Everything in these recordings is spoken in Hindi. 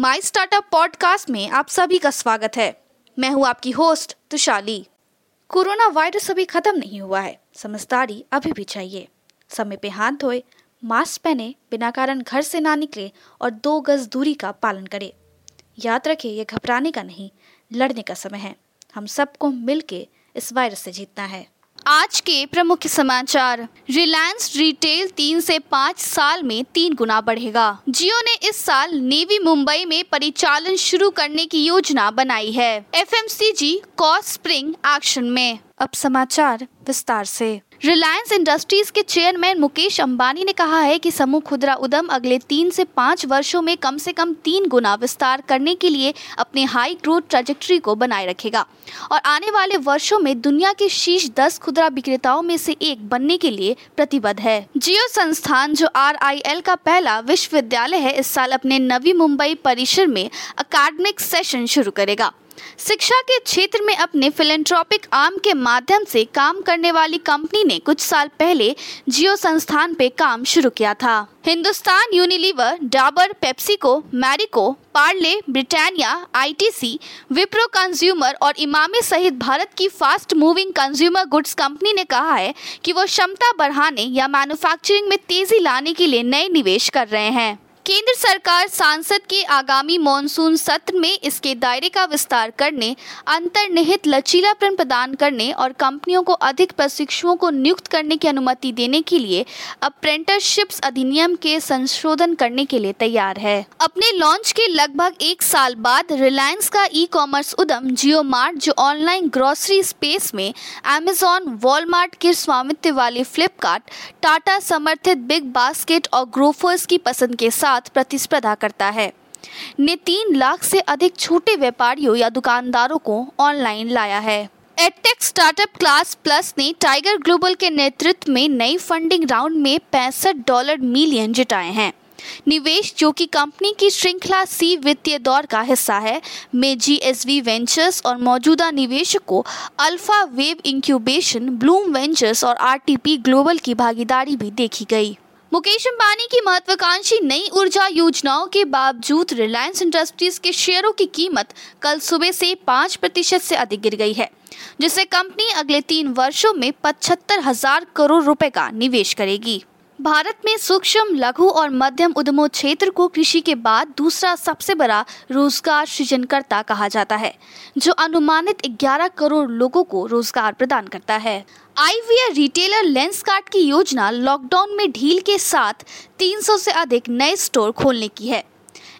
माई स्टार्टअप पॉडकास्ट में आप सभी का स्वागत है। मैं हूँ आपकी होस्ट तुशाली। कोरोना वायरस अभी खत्म नहीं हुआ है, समझदारी अभी भी चाहिए। समय पे हाथ धोए, मास्क पहने, बिना कारण घर से ना निकले और 2 गज दूरी का पालन करें। याद रखें, यह घबराने का नहीं, लड़ने का समय है। हम सबको मिलके इस वायरस से जीतना है। आज के प्रमुख समाचार। रिलायंस रिटेल 3 से 5 साल में 3 गुना बढ़ेगा। जिओ ने इस साल नेवी मुंबई में परिचालन शुरू करने की योजना बनाई है। FMCG कॉस्ट स्प्रिंग एक्शन में। अब समाचार विस्तार से। रिलायंस इंडस्ट्रीज के चेयरमैन मुकेश अंबानी ने कहा है कि समूह खुदरा उद्यम अगले 3 से 5 वर्षों में कम से कम 3 गुना विस्तार करने के लिए अपने हाई ग्रोथ ट्रैजेक्टरी को बनाए रखेगा और आने वाले वर्षों में दुनिया के शीर्ष 10 खुदरा विक्रेताओं में से एक बनने के लिए प्रतिबद्ध है। जियो संस्थान, जो RIL का पहला विश्वविद्यालय है, इस साल अपने नवी मुंबई परिसर में अकादमिक सेशन शुरू करेगा। शिक्षा के क्षेत्र में अपने फिलेंट्रोपिक आर्म के माध्यम से काम करने वाली कंपनी ने कुछ साल पहले जियो संस्थान पे काम शुरू किया था। Hindustan Unilever, Dabur, PepsiCo, Marico, Parle, Britannia, ITC, Wipro consumer और इमामी सहित भारत की fast moving consumer goods company ने कहा है कि वो क्षमता बढ़ाने या मैन्युफैक्चरिंग में तेजी लाने के लिए नए निवेश कर रहे हैं। केंद्र सरकार सांसद के आगामी मॉनसून सत्र में इसके दायरे का विस्तार करने, अंतर्निहित लचीलापन प्रदान करने और कंपनियों को अधिक प्रशिक्षुओं को नियुक्त करने की अनुमति देने के लिए अप्रेंटिसशिप्स अधिनियम के संशोधन करने के लिए तैयार है। अपने लॉन्च के लगभग 1 साल बाद रिलायंस का e-कॉमर्स उद्यम जियो मार्ट, जो ऑनलाइन ग्रोसरी स्पेस में Amazon, वॉलमार्ट के स्वामित्व वाले फ्लिपकार्ट, टाटा समर्थित बिग बास्केट और ग्रोफर्स की पसंद के प्रतिस्पर्धा करता है, ने 3 लाख से अधिक छोटे व्यापारियों या दुकानदारों को ऑनलाइन लाया है। एडटेक स्टार्टअप क्लासप्लस ने टाइगर ग्लोबल के नेतृत्व में नई फंडिंग राउंड में $65 मिलियन जुटाए हैं। निवेश, जो कि कंपनी की श्रृंखला C वित्तीय दौर का हिस्सा है, में GSV वेंचर्स और मौजूदा निवेशकों alpha wave incubation, bloom ventures और RTP ग्लोबल की भागीदारी भी देखी गई। मुकेश अंबानी की महत्वाकांक्षी नई ऊर्जा योजनाओं के बावजूद रिलायंस इंडस्ट्रीज के शेयरों की कीमत कल सुबह से 5% से अधिक गिर गई है, जिससे कंपनी अगले 3 वर्षों में 75,000 करोड़ रुपए का निवेश करेगी। भारत में सूक्ष्म, लघु और मध्यम उद्यमों क्षेत्र को कृषि के बाद दूसरा सबसे बड़ा रोजगार सृजनकर्ता कहा जाता है, जो अनुमानित 11 करोड़ लोगों को रोजगार प्रदान करता है। आईवीआर रिटेलर लेंसकार्ट की योजना लॉकडाउन में ढील के साथ 300 से अधिक नए स्टोर खोलने की है।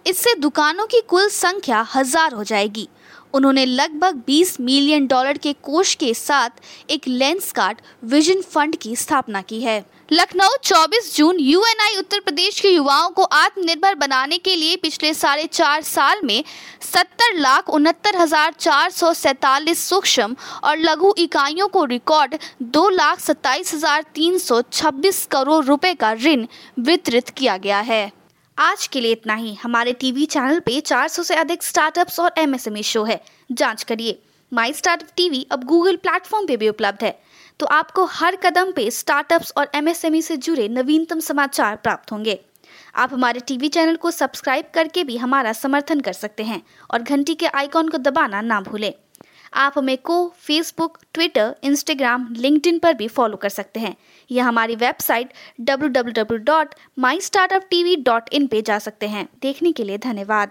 इससे दुकानों की कुल संख्या 1000 हो जाएगी। उन्होंने लगभग $20 मिलियन के कोष के साथ एक लेंसकार्ट विजन फंड की स्थापना की है। लखनऊ, 24 जून। UNI उत्तर प्रदेश के युवाओं को आत्मनिर्भर बनाने के लिए पिछले 4.5 साल में 70,69,447 सूक्ष्म और लघु इकाइयों को रिकॉर्ड 2,27,326 करोड़ रुपए का ऋण वितरित किया गया है। आज के लिए इतना ही। हमारे टीवी चैनल पे 400 से अधिक स्टार्टअप्स और MSME शो है, जांच करिए। माई स्टार्टअप TV अब गूगल प्लेटफॉर्म पे भी उपलब्ध है, तो आपको हर कदम पे स्टार्टअप्स और MSME से जुड़े नवीनतम समाचार प्राप्त होंगे। आप हमारे टीवी चैनल को सब्सक्राइब करके भी हमारा समर्थन कर सकते हैं और घंटी के आइकॉन को दबाना ना भूलें। आप हमें फेसबुक, ट्विटर, इंस्टाग्राम, लिंक्डइन पर भी फॉलो कर सकते हैं या हमारी वेबसाइट www.mystartuptv.in पे जा सकते हैं। देखने के लिए धन्यवाद।